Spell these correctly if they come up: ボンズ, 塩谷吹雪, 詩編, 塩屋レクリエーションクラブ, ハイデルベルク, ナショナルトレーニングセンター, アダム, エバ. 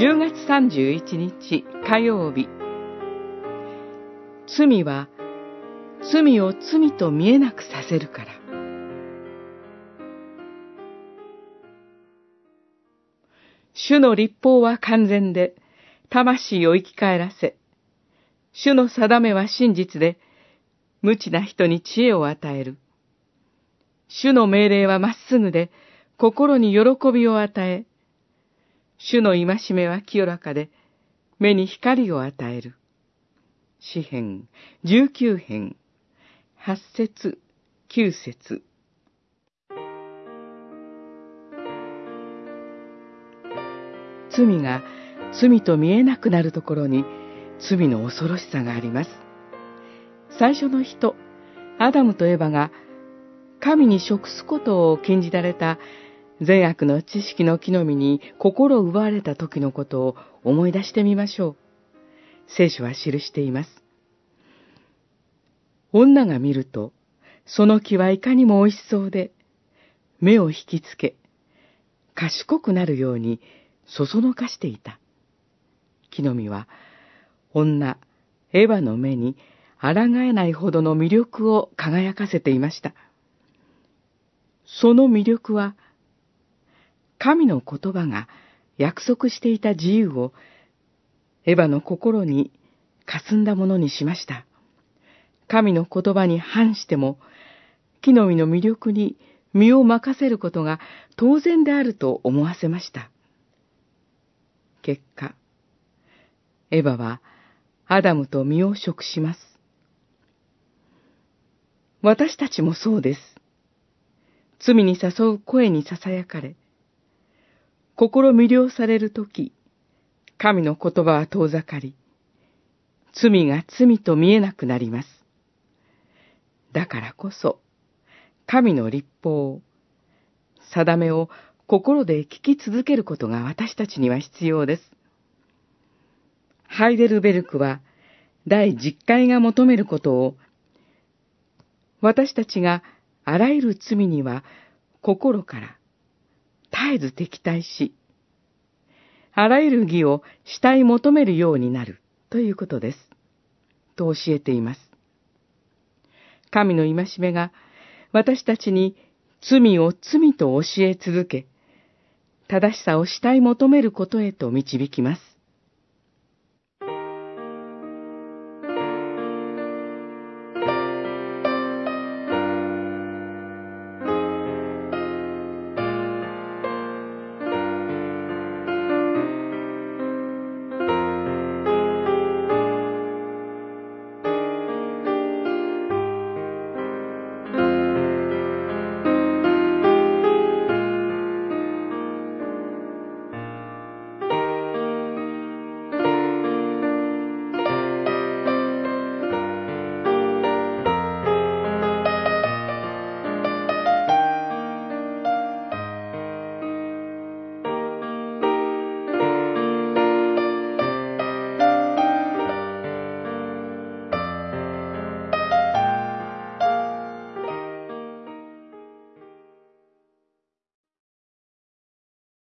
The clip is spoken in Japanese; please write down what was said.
10月31日火曜日。罪は罪を罪と見えなくさせるから。主の律法は完全で、魂を生き返らせ、主の定めは真実で、無知な人に知恵を与える。主の命令はまっすぐで、心に喜びを与え、主の戒めは清らかで、目に光を与える。詩編19編、8節、9節。罪が罪と見えなくなるところに、罪の恐ろしさがあります。最初の人、アダムとエバが、神に食すことを禁じられた善悪の知識の木の実に心を奪われた時のことを思い出してみましょう。聖書は記しています。女が見ると、その木はいかにも美味しそうで、目を引きつけ、賢くなるようにそそのかしていた。木の実は、女、エヴァの目に抗えないほどの魅力を輝かせていました。その魅力は、神の言葉が約束していた自由をエヴァの心に霞んだものにしました。神の言葉に反しても、木の実の魅力に身を任せることが当然であると思わせました。結果、エヴァはアダムと実を食します。私たちもそうです。罪に誘う声に囁かれ、心魅了されるとき、神の言葉は遠ざかり、罪が罪と見えなくなります。だからこそ、神の律法、定めを心で聞き続けることが私たちには必要です。ハイデルベルクは、第10回が求めることを、私たちがあらゆる罪には心から、絶えず敵対し、あらゆる義を慕い求めるようになるということです。と教えています。神の戒めが私たちに罪を罪と教え続け、正しさを慕い求めることへと導きます。